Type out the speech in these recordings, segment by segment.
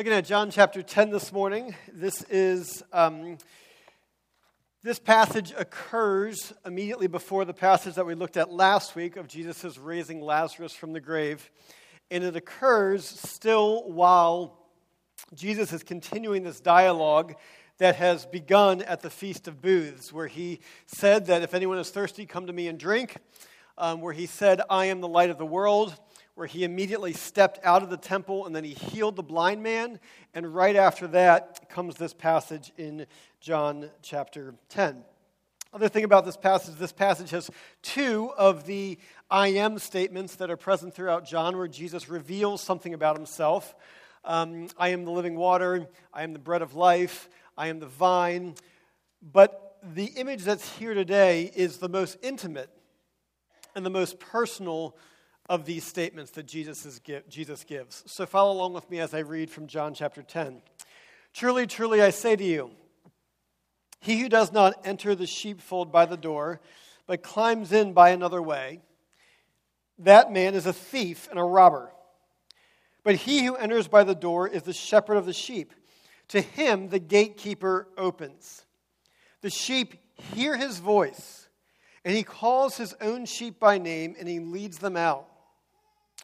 Looking at John chapter 10 this morning. This is this passage occurs immediately before the passage that we looked at last week of Jesus' raising Lazarus from the grave, and it occurs still while Jesus is continuing this dialogue that has begun at the Feast of Booths, where he said that if anyone is thirsty, come to me and drink, where he said, I am the light of the world, where he immediately stepped out of the temple and then he healed the blind man. And right after that comes this passage in John chapter 10. Other thing about this passage has two of the I am statements that are present throughout John where Jesus reveals something about himself. I am the living water, I am the bread of life, I am the vine. But the image that's here today is the most intimate and the most personal of these statements that Jesus gives. So follow along with me as I read from John chapter 10. Truly, truly, I say to you, he who does not enter the sheepfold by the door, but climbs in by another way, that man is a thief and a robber. But he who enters by the door is the shepherd of the sheep. To him the gatekeeper opens. The sheep hear his voice, and he calls his own sheep by name, and he leads them out.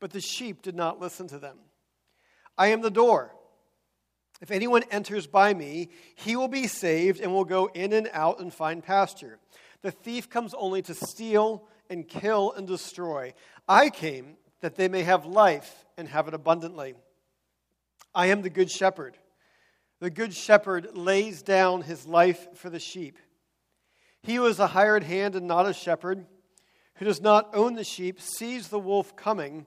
but the sheep did not listen to them. I am the door. If anyone enters by me, he will be saved and will go in and out and find pasture. The thief comes only to steal and kill and destroy. I came that they may have life and have it abundantly. I am the good shepherd. The good shepherd lays down his life for the sheep. He who is a hired hand and not a shepherd, who does not own the sheep, sees the wolf coming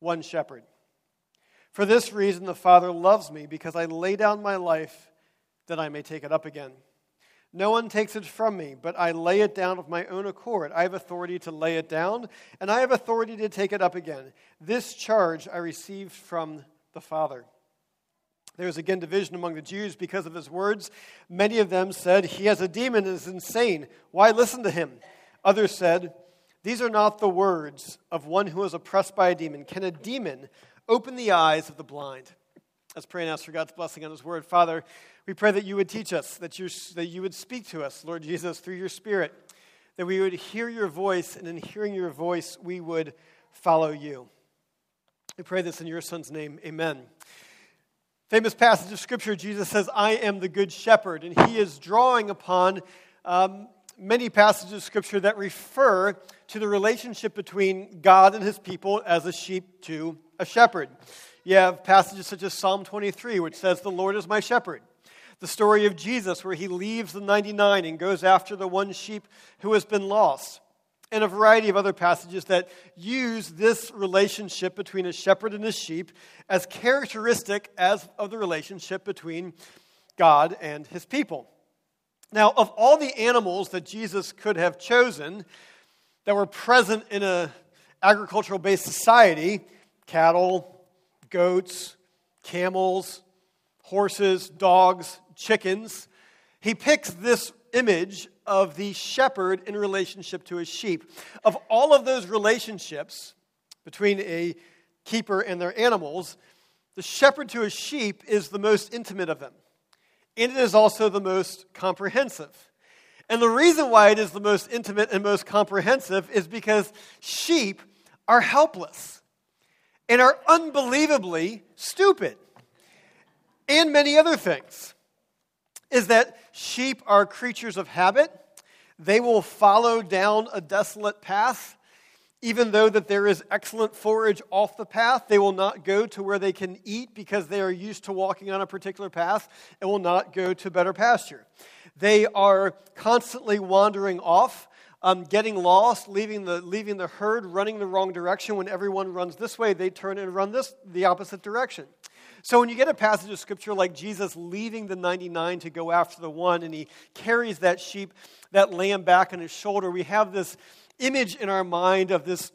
one shepherd. For this reason the Father loves me, because I lay down my life that I may take it up again. No one takes it from me, but I lay it down of my own accord. I have authority to lay it down, and I have authority to take it up again. This charge I received from the Father. There was again division among the Jews because of his words. Many of them said, He has a demon and is insane. Why listen to him? Others said, These are not the words of one who is oppressed by a demon. Can a demon open the eyes of the blind? Let's pray and ask for God's blessing on his word. Father, we pray that you would teach us, that you would speak to us, Lord Jesus, through your spirit, that we would hear your voice, and in hearing your voice, we would follow you. We pray this in your son's name. Amen. Famous passage of Scripture, Jesus says, I am the good shepherd, and he is drawing upon many passages of Scripture that refer to the relationship between God and his people as a sheep to a shepherd. You have passages such as Psalm 23, which says, The Lord is my shepherd. The story of Jesus, where he leaves the 99 and goes after the one sheep who has been lost. And a variety of other passages that use this relationship between a shepherd and his sheep as characteristic as of the relationship between God and his people. Now, of all the animals that Jesus could have chosen that were present in an agricultural-based society, cattle, goats, camels, horses, dogs, chickens, he picks this image of the shepherd in relationship to his sheep. Of all of those relationships between a keeper and their animals, the shepherd to his sheep is the most intimate of them. And it is also the most comprehensive. And the reason why it is the most intimate and most comprehensive is because sheep are helpless and are unbelievably stupid and many other things. is that sheep are creatures of habit. They will follow down a desolate path. Even though that there is excellent forage off the path, they will not go to where they can eat because they are used to walking on a particular path and will not go to better pasture. They are constantly wandering off, getting lost, leaving the herd, running the wrong direction. When everyone runs this way, they turn and run the opposite direction. So when you get a passage of Scripture like Jesus leaving the 99 to go after the one, and he carries that sheep, that lamb back on his shoulder, we have this image in our mind of this,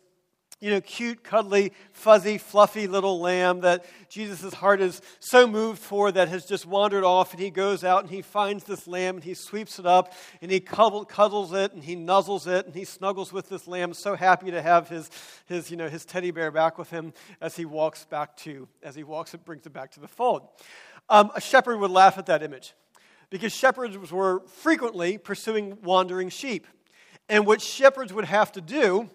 cute, cuddly, fuzzy, fluffy little lamb that Jesus' heart is so moved for, that has just wandered off, and he goes out and he finds this lamb and he sweeps it up and he cuddles it and he nuzzles it and he snuggles with this lamb, so happy to have his teddy bear back with him as he brings it back to the fold. A shepherd would laugh at that image, because shepherds were frequently pursuing wandering sheep. And what shepherds would have to do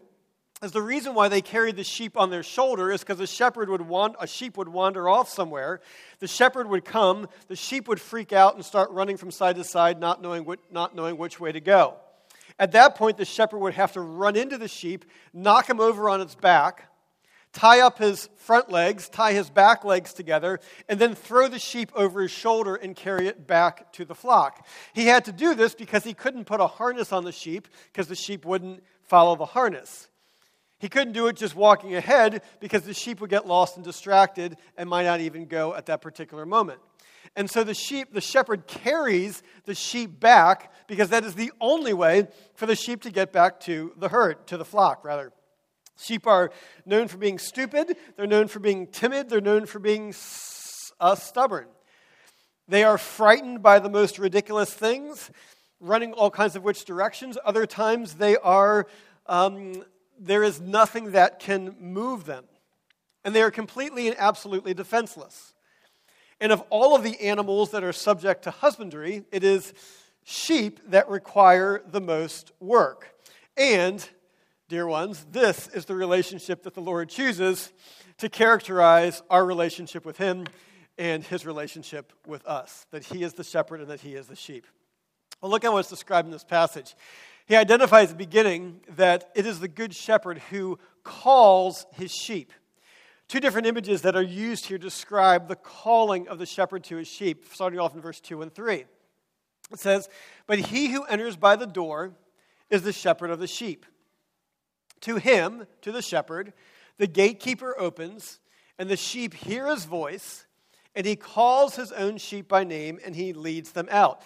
is, the reason why they carried the sheep on their shoulder is because a sheep would wander off somewhere. The shepherd would come, the sheep would freak out and start running from side to side, not knowing which way to go. At that point, the shepherd would have to run into the sheep, knock him over on its back, tie up his front legs, tie his back legs together, and then throw the sheep over his shoulder and carry it back to the flock. He had to do this because he couldn't put a harness on the sheep, because the sheep wouldn't follow the harness. He couldn't do it just walking ahead, because the sheep would get lost and distracted and might not even go at that particular moment. And so the shepherd carries the sheep back, because that is the only way for the sheep to get back to the herd, to the flock, rather. Sheep are known for being stupid, they're known for being timid, they're known for being stubborn. They are frightened by the most ridiculous things, running all kinds of which directions. Other times they are, there is nothing that can move them. And they are completely and absolutely defenseless. And of all of the animals that are subject to husbandry, it is sheep that require the most work. And, dear ones, this is the relationship that the Lord chooses to characterize our relationship with him and his relationship with us, that he is the shepherd and that he is the sheep. Well, look at what's described in this passage. He identifies at the beginning that it is the good shepherd who calls his sheep. Two different images that are used here describe the calling of the shepherd to his sheep, starting off in verse 2 and 3. It says, "But he who enters by the door is the shepherd of the sheep. To him," to the shepherd, "the gatekeeper opens, and the sheep hear his voice, and he calls his own sheep by name, and he leads them out."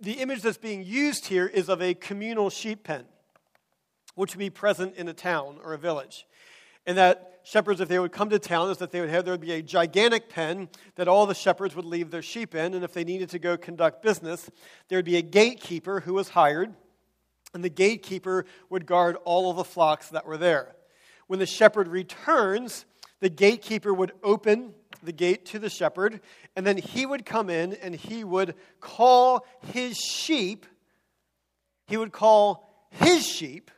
The image that's being used here is of a communal sheep pen, which would be present in a town or a village. And that shepherds, if they would come to town, is that they would have, there would be a gigantic pen that all the shepherds would leave their sheep in, and if they needed to go conduct business, there would be a gatekeeper who was hired, and the gatekeeper would guard all of the flocks that were there. When the shepherd returns, the gatekeeper would open the gate to the shepherd, and then he would come in and he would call his sheep. He would call his sheep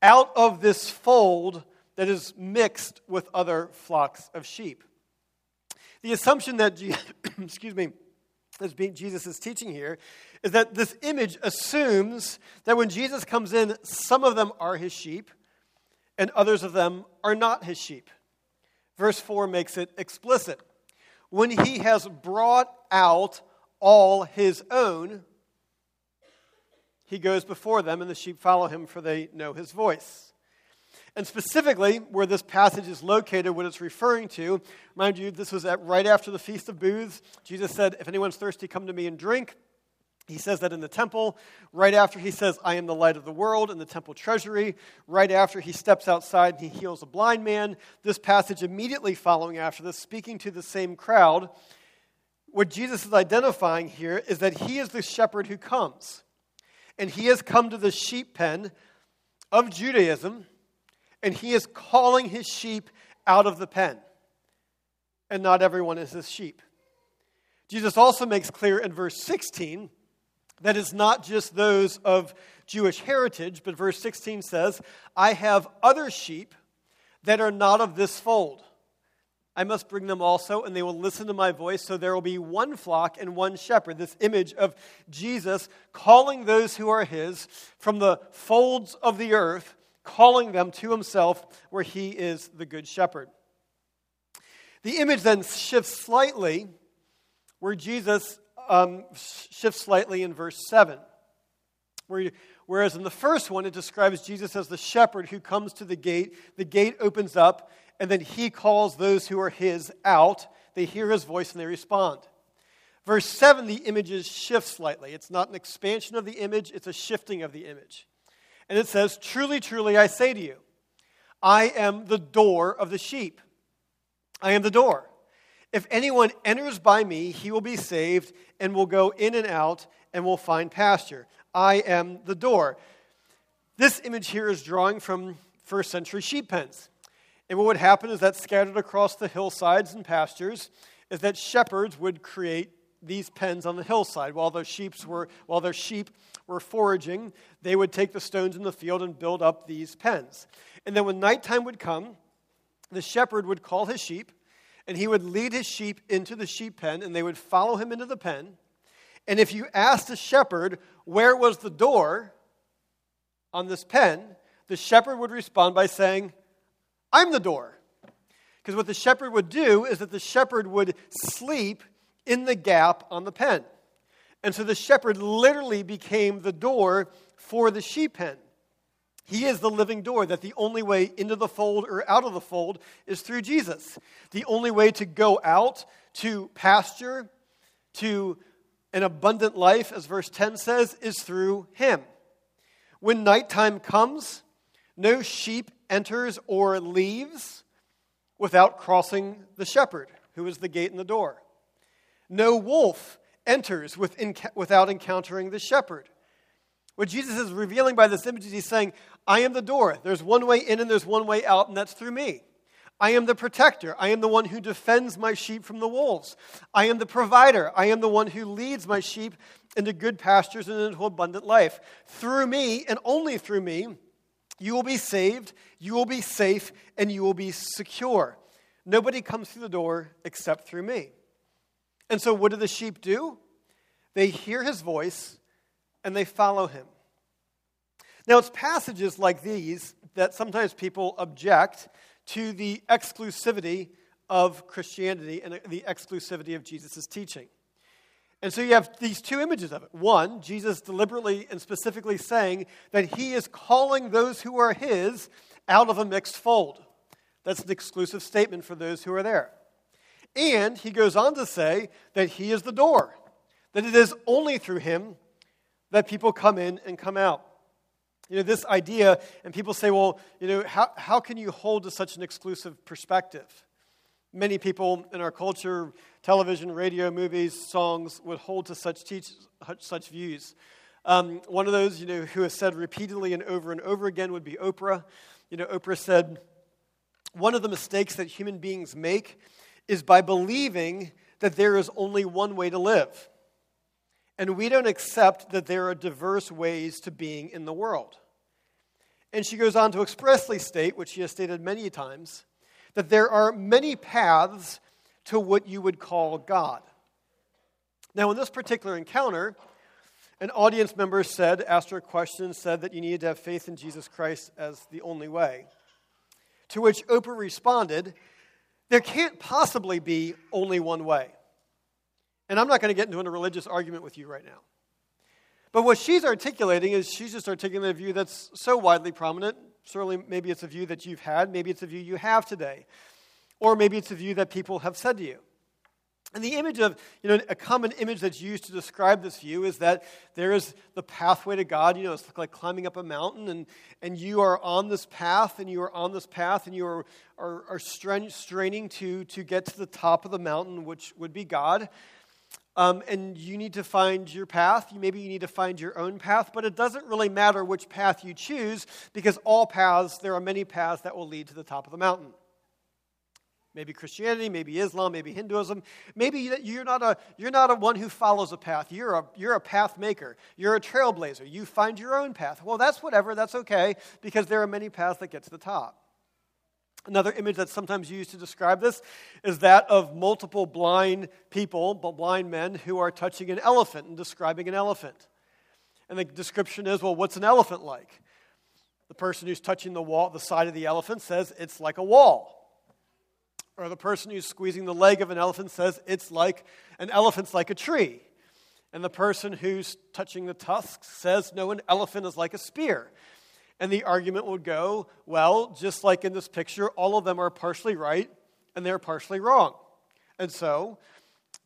out of this fold that is mixed with other flocks of sheep. The assumption that Jesus is teaching here is that this image assumes that when Jesus comes in, some of them are his sheep and others of them are not his sheep. Verse 4 makes it explicit. "When he has brought out all his own, he goes before them, and the sheep follow him, for they know his voice." And specifically, where this passage is located, what it's referring to, mind you, this was right after the Feast of Booths. Jesus said, "If anyone's thirsty, come to me and drink." He says that in the temple. Right after, he says, "I am the light of the world," in the temple treasury. Right after, he steps outside and he heals a blind man. This passage immediately following after this, speaking to the same crowd, what Jesus is identifying here is that he is the shepherd who comes. And he has come to the sheep pen of Judaism, and he is calling his sheep out of the pen. And not everyone is his sheep. Jesus also makes clear in verse 16 that it's not just those of Jewish heritage, but verse 16 says, "I have other sheep that are not of this fold." I must bring them also, and they will listen to my voice, so there will be one flock and one shepherd." This image of Jesus calling those who are his from the folds of the earth, calling them to himself where he is the good shepherd. The image then shifts slightly where Jesus shifts slightly in verse 7. Whereas in the first one, it describes Jesus as the shepherd who comes to the gate opens up, and then he calls those who are his out. They hear his voice and they respond. Verse 7, the images shift slightly. It's not an expansion of the image, it's a shifting of the image. And it says, "Truly, truly, I say to you, I am the door of the sheep. I am the door. If anyone enters by me, he will be saved and will go in and out and will find pasture. I am the door." This image here is drawing from first century sheep pens. And what would happen is that scattered across the hillsides and pastures is that shepherds would create these pens on the hillside. While their sheep were foraging, they would take the stones in the field and build up these pens. And then when nighttime would come, the shepherd would call his sheep, and he would lead his sheep into the sheep pen, and they would follow him into the pen. And if you asked the shepherd, where was the door on this pen, the shepherd would respond by saying, "I'm the door." Because what the shepherd would do is that the shepherd would sleep in the gap on the pen. And so the shepherd literally became the door for the sheep pen. He is the living door, that the only way into the fold or out of the fold is through Jesus. The only way to go out to pasture, to an abundant life, as verse 10 says, is through him. When nighttime comes, no sheep enters or leaves without crossing the shepherd, who is the gate and the door. No wolf enters without encountering the shepherd. What Jesus is revealing by this image is he's saying, I am the door. There's one way in and there's one way out, and that's through me. I am the protector. I am the one who defends my sheep from the wolves. I am the provider. I am the one who leads my sheep into good pastures and into abundant life. Through me, and only through me, you will be saved, you will be safe, and you will be secure. Nobody comes through the door except through me. And so what do the sheep do? They hear his voice, and they follow him. Now, it's passages like these that sometimes people object to the exclusivity of Christianity and the exclusivity of Jesus' teaching. And so you have these two images of it. One, Jesus deliberately and specifically saying that he is calling those who are his out of a mixed fold. That's an exclusive statement for those who are there. And he goes on to say that he is the door, that it is only through him that people come in and come out. You know, this idea, and people say, well, you know, how can you hold to such an exclusive perspective? Many people in our culture, television, radio, movies, songs, would hold to such views. One of those, you know, who has said repeatedly and over again would be Oprah. You know, Oprah said, one of the mistakes that human beings make is by believing that there is only one way to live. And we don't accept that there are diverse ways to being in the world. And she goes on to expressly state, which she has stated many times, that there are many paths to what you would call God. Now, in this particular encounter, an audience member asked her a question, said that you needed to have faith in Jesus Christ as the only way. To which Oprah responded, there can't possibly be only one way. And I'm not going to get into a religious argument with you right now. But what she's articulating is she's just articulating a view that's so widely prominent. Certainly, maybe it's a view that you've had. Maybe it's a view you have today. Or maybe it's a view that people have said to you. And the image of, you know, a common image that's used to describe this view is that there is the pathway to God. You know, it's like climbing up a mountain, and you are on this path, and you are on this path, and you are straining to get to the top of the mountain, which would be God. And you need to find your path. Maybe you need to find your own path, but it doesn't really matter which path you choose because there are many paths that will lead to the top of the mountain. Maybe Christianity, maybe Islam, maybe Hinduism. Maybe you're not a one who follows a path. You're a path maker. You're a trailblazer. You find your own path. Well, that's whatever. That's okay because there are many paths that get to the top. Another image that's sometimes used to describe this is that of multiple blind people, blind men, who are touching an elephant and describing an elephant. And the description is, well, what's an elephant like? The person who's touching the wall, the side of the elephant, says it's like a wall. Or the person who's squeezing the leg of an elephant says it's like an elephant's like a tree. And the person who's touching the tusks says, no, an elephant is like a spear. And the argument would go, well, just like in this picture, all of them are partially right and they're partially wrong. And so,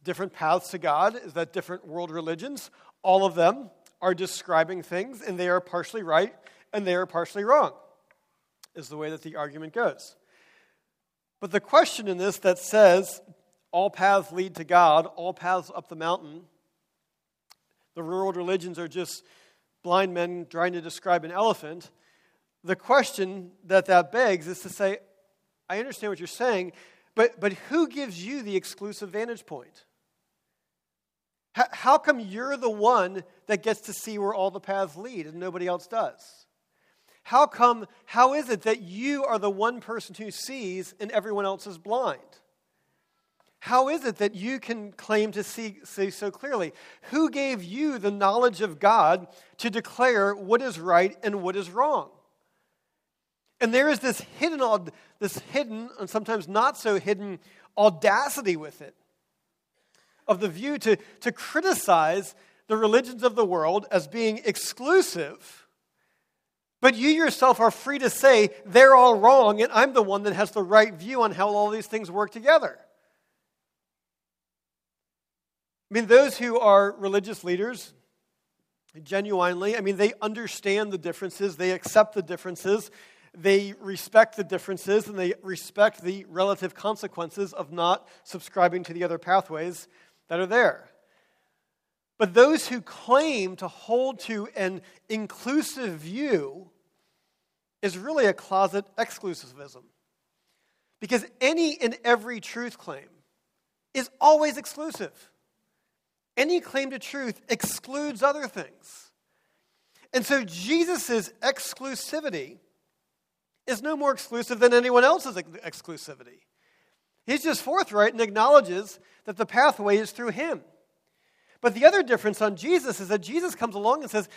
different paths to God is that different world religions, all of them are describing things and they are partially right and they are partially wrong, is the way that the argument goes. But the question in this that says, all paths lead to God, all paths up the mountain, the world religions are just blind men trying to describe an elephant, the question that begs is to say, I understand what you're saying, but who gives you the exclusive vantage point? How come you're the one that gets to see where all the paths lead and nobody else does? How is it that you are the one person who sees and everyone else is blind? How is it that you can claim to see so clearly? Who gave you the knowledge of God to declare what is right and what is wrong? And there is this hidden and sometimes not so hidden audacity with it, of the view to criticize the religions of the world as being exclusive, but you yourself are free to say they're all wrong and I'm the one that has the right view on how all these things work together. I mean, those who are religious leaders, genuinely, I mean, they understand the differences, they accept the differences, they respect the differences, and they respect the relative consequences of not subscribing to the other pathways that are there. But those who claim to hold to an inclusive view is really a closet exclusivism. Because any and every truth claim is always exclusive. Any claim to truth excludes other things. And so Jesus' exclusivity is no more exclusive than anyone else's exclusivity. He's just forthright and acknowledges that the pathway is through him. But the other difference on Jesus is that Jesus comes along and says,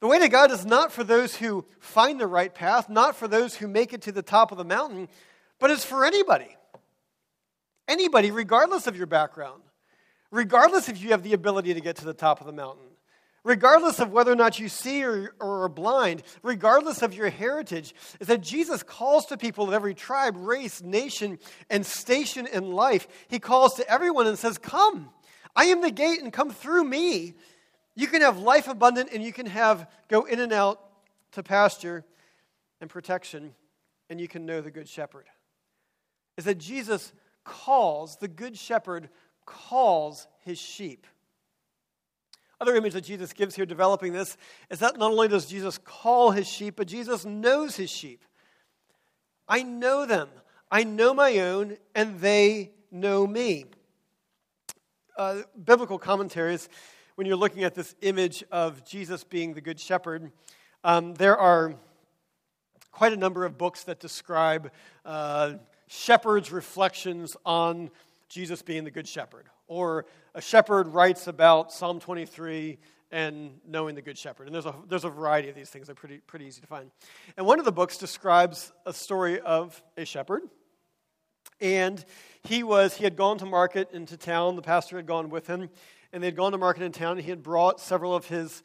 the way to God is not for those who find the right path, not for those who make it to the top of the mountain, but it's for anybody. Anybody, regardless of your background. Regardless if you have the ability to get to the top of the mountain, regardless of whether or not you see or are blind, regardless of your heritage, is that Jesus calls to people of every tribe, race, nation, and station in life. He calls to everyone and says, come, I am the gate and come through me. You can have life abundant and you can go in and out to pasture and protection, and you can know the good shepherd. Is that Jesus calls the good shepherd, calls his sheep. Other image that Jesus gives here developing this is that not only does Jesus call his sheep, but Jesus knows his sheep. I know them. I know my own, and they know me. Biblical commentaries, when you're looking at this image of Jesus being the good shepherd, there are quite a number of books that describe shepherds' reflections on Jesus being the good shepherd, or a shepherd writes about Psalm 23 and knowing the good shepherd. And there's a variety of these things. They're pretty easy to find. And one of the books describes a story of a shepherd, and he had gone to market into town. The pastor had gone with him, and they'd gone to market in town. And he had brought several of his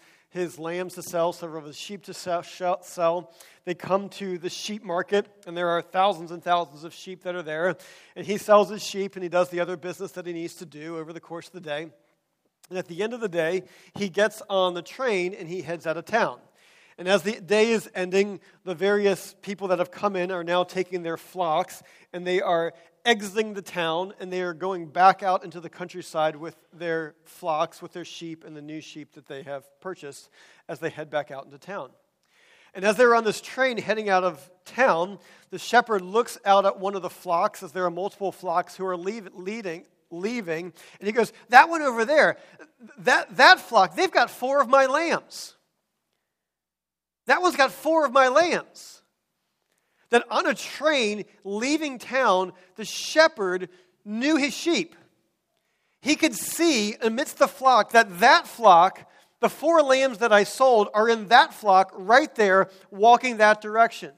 lambs to sell, several of his sheep to sell. They come to the sheep market, and there are thousands and thousands of sheep that are there. And he sells his sheep, and he does the other business that he needs to do over the course of the day. And at the end of the day, he gets on the train, and he heads out of town. And as the day is ending, the various people that have come in are now taking their flocks, and they are exiting the town, and they are going back out into the countryside with their flocks, with their sheep, and the new sheep that they have purchased as they head back out into town. And as they're on this train heading out of town, the shepherd looks out at one of the flocks, as there are multiple flocks who are leaving, and he goes, that one over there, that flock, they've got four of my lambs. That one's got four of my lambs. that on a train leaving town, the shepherd knew his sheep. He could see amidst the flock that flock, the 4 lambs that I sold, are in that flock right there walking that direction.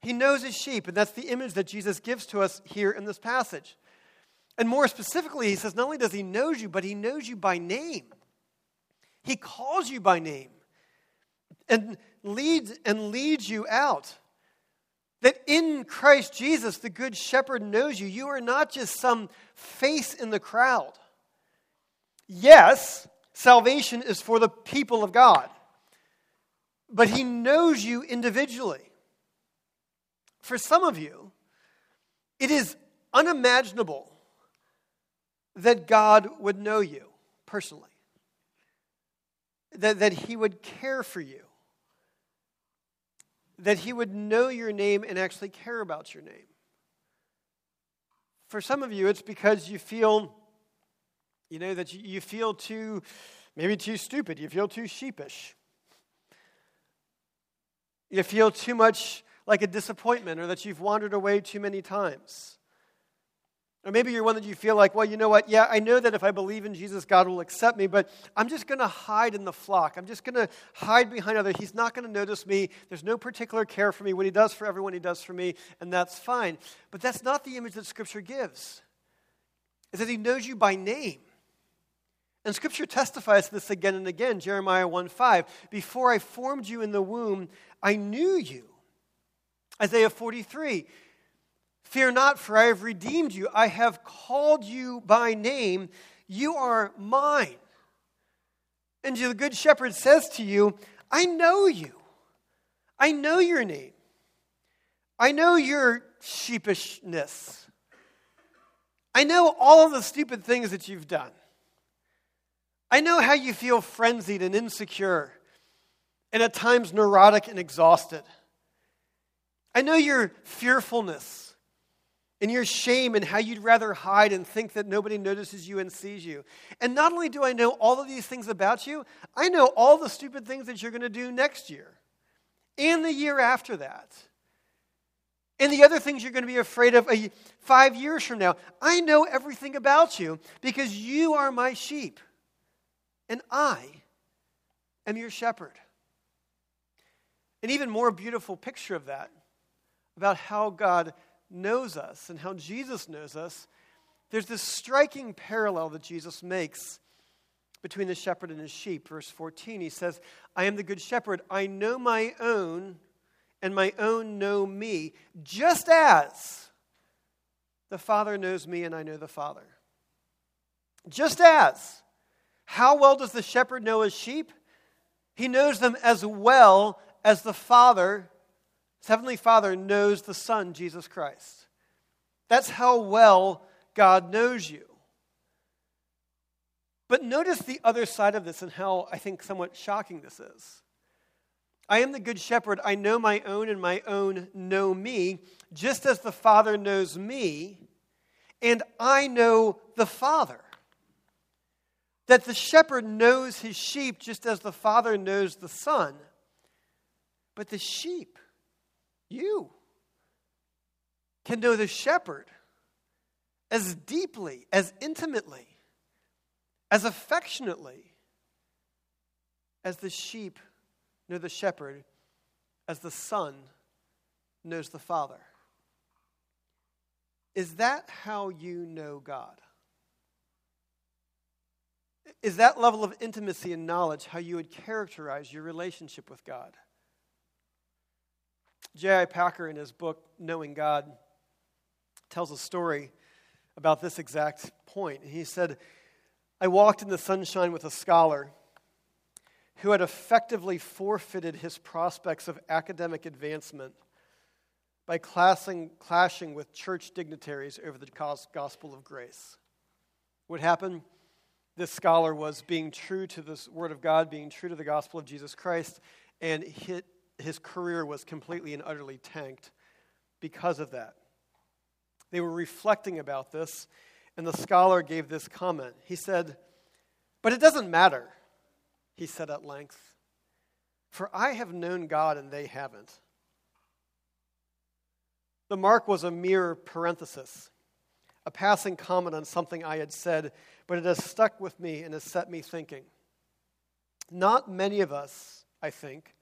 He knows his sheep, and that's the image that Jesus gives to us here in this passage. And more specifically, he says, not only does he know you, but he knows you by name. He calls you by name and leads you out. That in Christ Jesus, the good shepherd knows you. You are not just some face in the crowd. Yes, salvation is for the people of God, but he knows you individually. For some of you, it is unimaginable that God would know you personally, that he would care for you, that he would know your name and actually care about your name. For some of you, it's because you feel, that you feel maybe too stupid. You feel too sheepish. You feel too much like a disappointment, or that you've wandered away too many times. Or maybe you're one that you feel like, well, you know what? Yeah, I know that if I believe in Jesus, God will accept me, but I'm just going to hide in the flock. I'm just going to hide behind others. He's not going to notice me. There's no particular care for me. What he does for everyone, he does for me, and that's fine. But that's not the image that Scripture gives. It's that he knows you by name. And Scripture testifies to this again and again. Jeremiah 1:5, before I formed you in the womb, I knew you. Isaiah 43, fear not, for I have redeemed you. I have called you by name. You are mine. And the good shepherd says to you, I know you. I know your name. I know your sheepishness. I know all of the stupid things that you've done. I know how you feel frenzied and insecure and at times neurotic and exhausted. I know your fearfulness and your shame and how you'd rather hide and think that nobody notices you and sees you. And not only do I know all of these things about you, I know all the stupid things that you're going to do next year and the year after that and the other things you're going to be afraid of 5 years from now. I know everything about you because you are my sheep and I am your shepherd. An even more beautiful picture of that, about how God knows us and how Jesus knows us, there's this striking parallel that Jesus makes between the shepherd and his sheep. Verse 14, he says, I am the good shepherd. I know my own, and my own know me, just as the Father knows me and I know the Father. Just as. How well does the shepherd know his sheep? He knows them as well as the Father, his heavenly Father, knows the Son, Jesus Christ. That's how well God knows you. But notice the other side of this and how I think somewhat shocking this is. I am the good shepherd. I know my own, and my own know me, just as the Father knows me, and I know the Father. That the shepherd knows his sheep just as the Father knows the Son. But the sheep, you, can know the shepherd as deeply, as intimately, as affectionately as the sheep know the shepherd, as the Son knows the Father. Is that how you know God? Is that level of intimacy and knowledge how you would characterize your relationship with God? J.I. Packer, in his book, Knowing God, tells a story about this exact point. He said, I walked in the sunshine with a scholar who had effectively forfeited his prospects of academic advancement by clashing with church dignitaries over the gospel of grace. What happened? This scholar was being true to this word of God, being true to the gospel of Jesus Christ, and his career was completely and utterly tanked because of that. They were reflecting about this, and the scholar gave this comment. He said, but it doesn't matter, he said at length, for I have known God and they haven't. The mark was a mere parenthesis, a passing comment on something I had said, but it has stuck with me and has set me thinking. Not many of us, I think,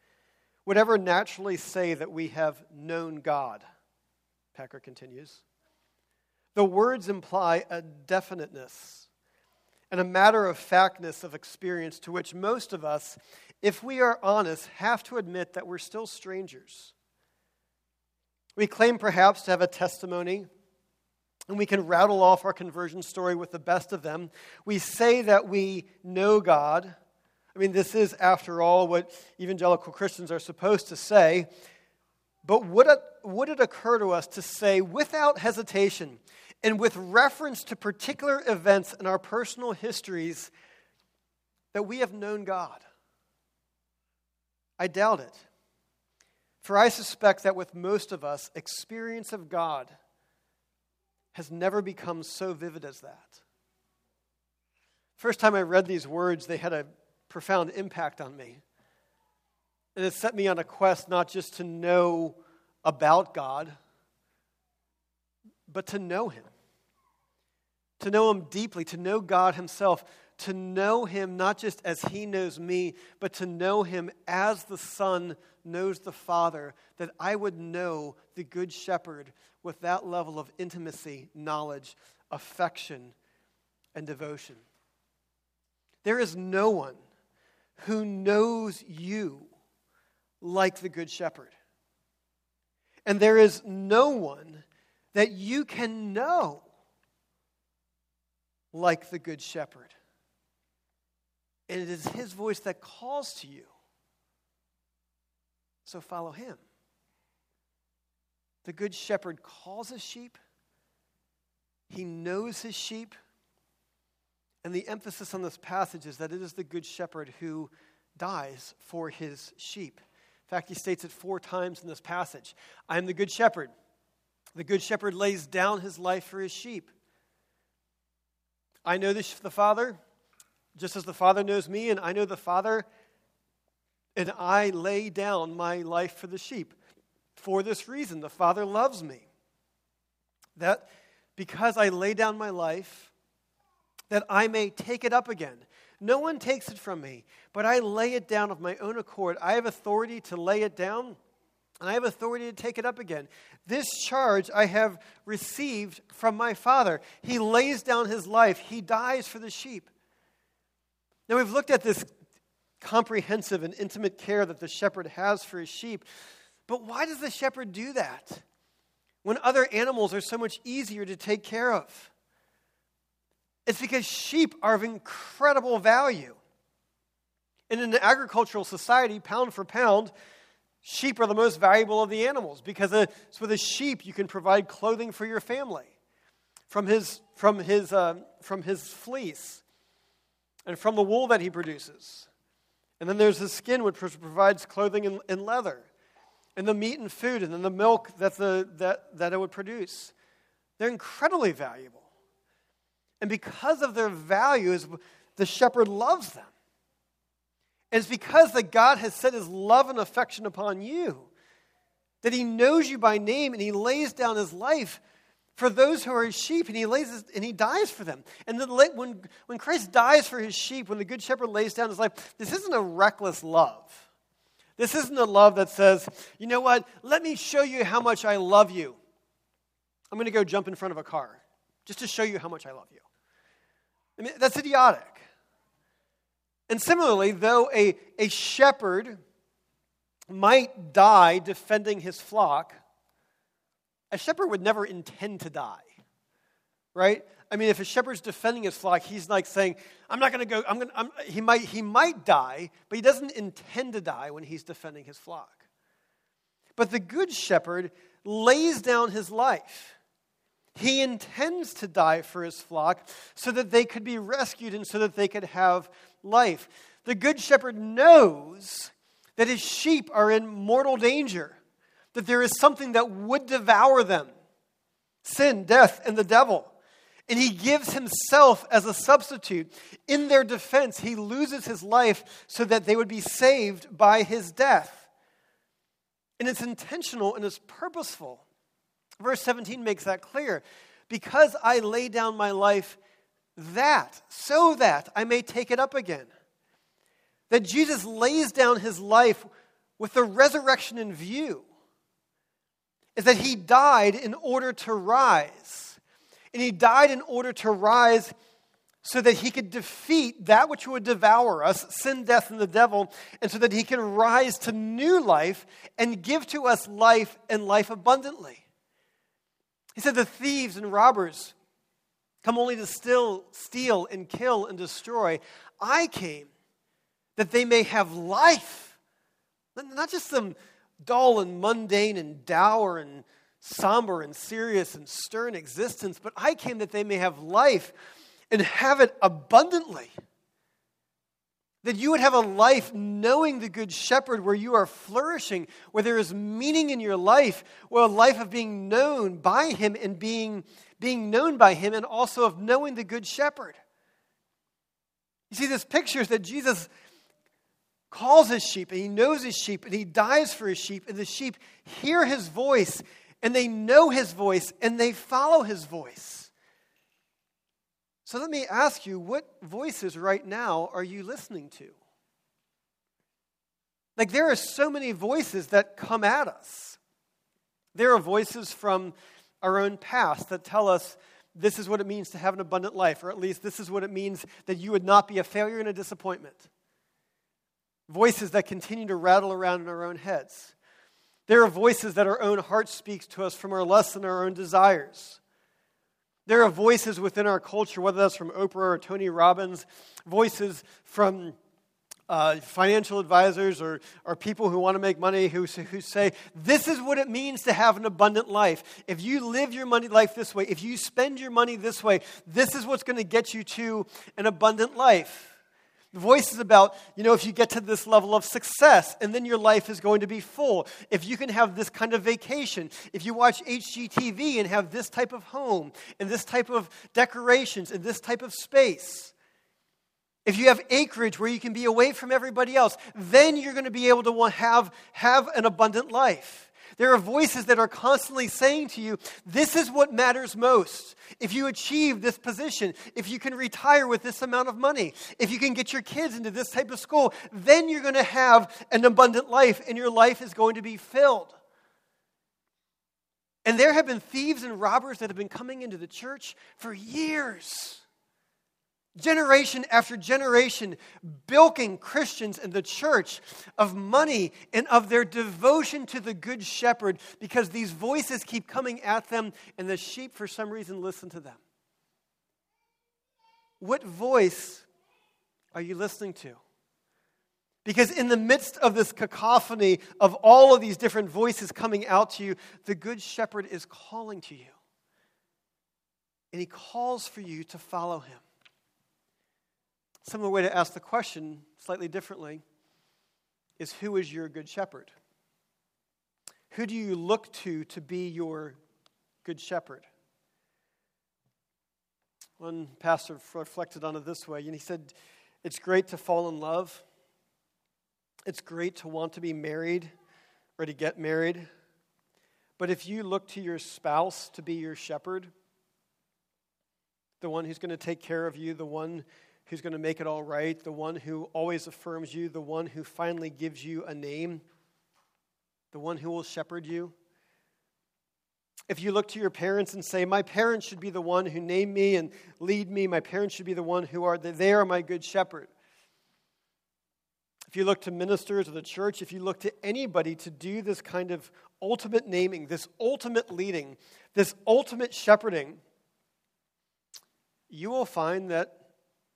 would ever naturally say that we have known God, Packer continues. The words imply a definiteness and a matter-of-factness of experience to which most of us, if we are honest, have to admit that we're still strangers. We claim perhaps to have a testimony, and we can rattle off our conversion story with the best of them. We say that we know God. I mean, this is, after all, what evangelical Christians are supposed to say. But would it occur to us to say without hesitation and with reference to particular events in our personal histories that we have known God? I doubt it. For I suspect that with most of us, experience of God has never become so vivid as that. First time I read these words, they had a profound impact on me. And it set me on a quest not just to know about God, but to know Him. To know Him deeply, to know God Himself, to know Him not just as He knows me, but to know Him as the Son knows the Father, that I would know the Good Shepherd with that level of intimacy, knowledge, affection, and devotion. There is no one who knows you like the Good Shepherd. And there is no one that you can know like the Good Shepherd. And it is His voice that calls to you. So follow Him. The Good Shepherd calls His sheep. He knows His sheep. And the emphasis on this passage is that it is the Good Shepherd who dies for His sheep. In fact, He states it 4 times in this passage. I am the Good Shepherd. The Good Shepherd lays down His life for His sheep. I know the Father, just as the Father knows me, and I know the Father, and I lay down my life for the sheep. For this reason, the Father loves me. That because I lay down my life, that I may take it up again. No one takes it from me, but I lay it down of my own accord. I have authority to lay it down, and I have authority to take it up again. This charge I have received from my Father. He lays down His life. He dies for the sheep. Now, we've looked at this comprehensive and intimate care that the shepherd has for his sheep, but why does the shepherd do that when other animals are so much easier to take care of? It's because sheep are of incredible value. And in an agricultural society, pound for pound, sheep are the most valuable of the animals because it's with a sheep you can provide clothing for your family from his fleece. And from the wool that he produces. And then there's his skin, which provides clothing and leather. And the meat and food, and then the milk that it would produce. They're incredibly valuable. And because of their values, the shepherd loves them. And it's because that God has set His love and affection upon you, that He knows you by name, and He lays down His life for those who are His sheep, and He dies for them. And then when Christ dies for His sheep, when the Good Shepherd lays down His life, this isn't a reckless love. This isn't a love that says, you know what, let me show you how much I love you. I'm going to go jump in front of a car just to show you how much I love you. I mean, that's idiotic. And similarly, though a shepherd might die defending his flock, a shepherd would never intend to die, right? I mean, if a shepherd's defending his flock, he's like saying, I'm not going to go, he might die, but he doesn't intend to die when he's defending his flock. But the Good Shepherd lays down his life. He intends to die for his flock so that they could be rescued and so that they could have life. The Good Shepherd knows that his sheep are in mortal danger, that there is something that would devour them, sin, death, and the devil. And he gives himself as a substitute. In their defense, he loses his life so that they would be saved by his death. And it's intentional and it's purposeful. Verse 17 makes that clear. Because I lay down my life so that I may take it up again. That Jesus lays down his life with the resurrection in view is that he died in order to rise. And he died in order to rise so that he could defeat that which would devour us, sin, death, and the devil, and so that he can rise to new life and give to us life and life abundantly. He said the thieves and robbers come only to steal and kill and destroy. I came that they may have life, not just some dull and mundane and dour and somber and serious and stern existence, but I came that they may have life and have it abundantly. That you would have a life knowing the Good Shepherd where you are flourishing, where there is meaning in your life, where a life of being known by him and being known by him and also of knowing the Good Shepherd. You see, this picture is that Jesus calls his sheep, and he knows his sheep, and he dies for his sheep, and the sheep hear his voice, and they know his voice, and they follow his voice. So let me ask you, what voices right now are you listening to? Like, there are so many voices that come at us. There are voices from our own past that tell us this is what it means to have an abundant life, or at least this is what it means that you would not be a failure and a disappointment. Voices that continue to rattle around in our own heads. There are voices that our own heart speaks to us from our lusts and our own desires. There are voices within our culture, whether that's from Oprah or Tony Robbins, voices from financial advisors or people who want to make money who say, this is what it means to have an abundant life. If you live your money life this way, if you spend your money this way, this is what's going to get you to an abundant life. The voice is about, if you get to this level of success, and then your life is going to be full. If you can have this kind of vacation, if you watch HGTV and have this type of home, and this type of decorations, and this type of space, if you have acreage where you can be away from everybody else, then you're going to be able to have an abundant life. There are voices that are constantly saying to you, this is what matters most. If you achieve this position, if you can retire with this amount of money, if you can get your kids into this type of school, then you're going to have an abundant life and your life is going to be filled. And there have been thieves and robbers that have been coming into the church for years. Generation after generation, bilking Christians in the church of money and of their devotion to the Good Shepherd, because these voices keep coming at them and the sheep for some reason listen to them. What voice are you listening to? Because in the midst of this cacophony of all of these different voices coming out to you, the Good Shepherd is calling to you. And he calls for you to follow him. Similar way to ask the question, slightly differently, is who is your good shepherd? Who do you look to be your good shepherd? One pastor reflected on it this way, and he said, it's great to fall in love. It's great to want to be married or to get married. But if you look to your spouse to be your shepherd, the one who's going to take care of you, the one who's going to make it all right, the one who always affirms you, the one who finally gives you a name, the one who will shepherd you. If you look to your parents and say, my parents should be the one who name me and lead me, my parents should be the one they are my good shepherd. If you look to ministers of the church, if you look to anybody to do this kind of ultimate naming, this ultimate leading, this ultimate shepherding, you will find that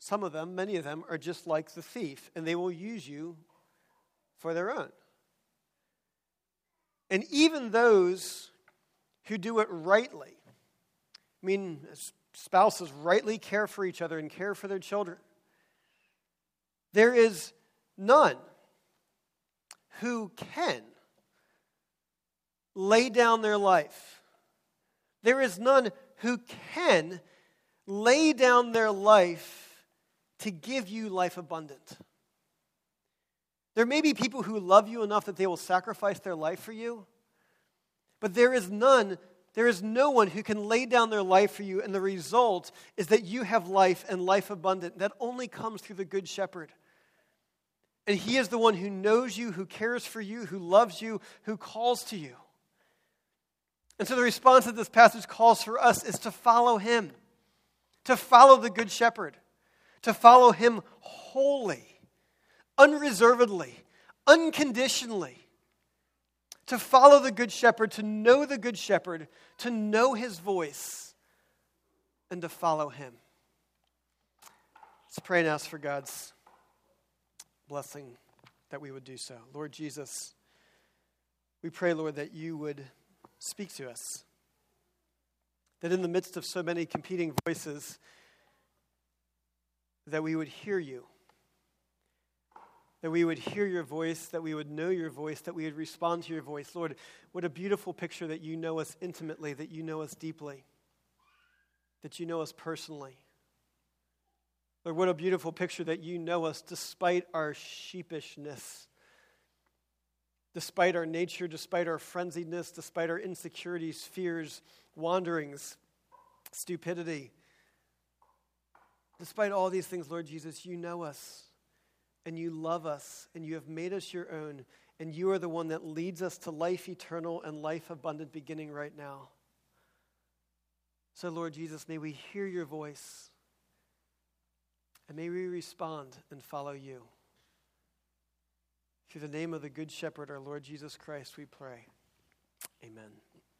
some of them, many of them, are just like the thief, and they will use you for their own. And even those who do it rightly, spouses rightly care for each other and care for their children, there is none who can lay down their life. There is none who can lay down their life to give you life abundant. There may be people who love you enough that they will sacrifice their life for you, but there is none There is no one who can lay down their life for you, and the result is that you have life and life abundant. That only comes through the Good Shepherd. And he is the one who knows you, who cares for you, who loves you, who calls to you. And so the response that this passage calls for us is to follow him, to follow the Good Shepherd, to follow him wholly, unreservedly, unconditionally. To follow the Good Shepherd, to know the Good Shepherd, to know his voice, and to follow him. Let's pray and ask for God's blessing that we would do so. Lord Jesus, we pray, Lord, that you would speak to us. That in the midst of so many competing voices, that we would hear you. That we would hear your voice, that we would know your voice, that we would respond to your voice. Lord, what a beautiful picture that you know us intimately, that you know us deeply, that you know us personally. Lord, what a beautiful picture that you know us despite our sheepishness, despite our nature, despite our frenziedness, despite our insecurities, fears, wanderings, stupidity. Despite all these things, Lord Jesus, you know us. And you love us, and you have made us your own, and you are the one that leads us to life eternal and life abundant beginning right now. So, Lord Jesus, may we hear your voice, and may we respond and follow you. Through the name of the Good Shepherd, our Lord Jesus Christ, we pray. Amen.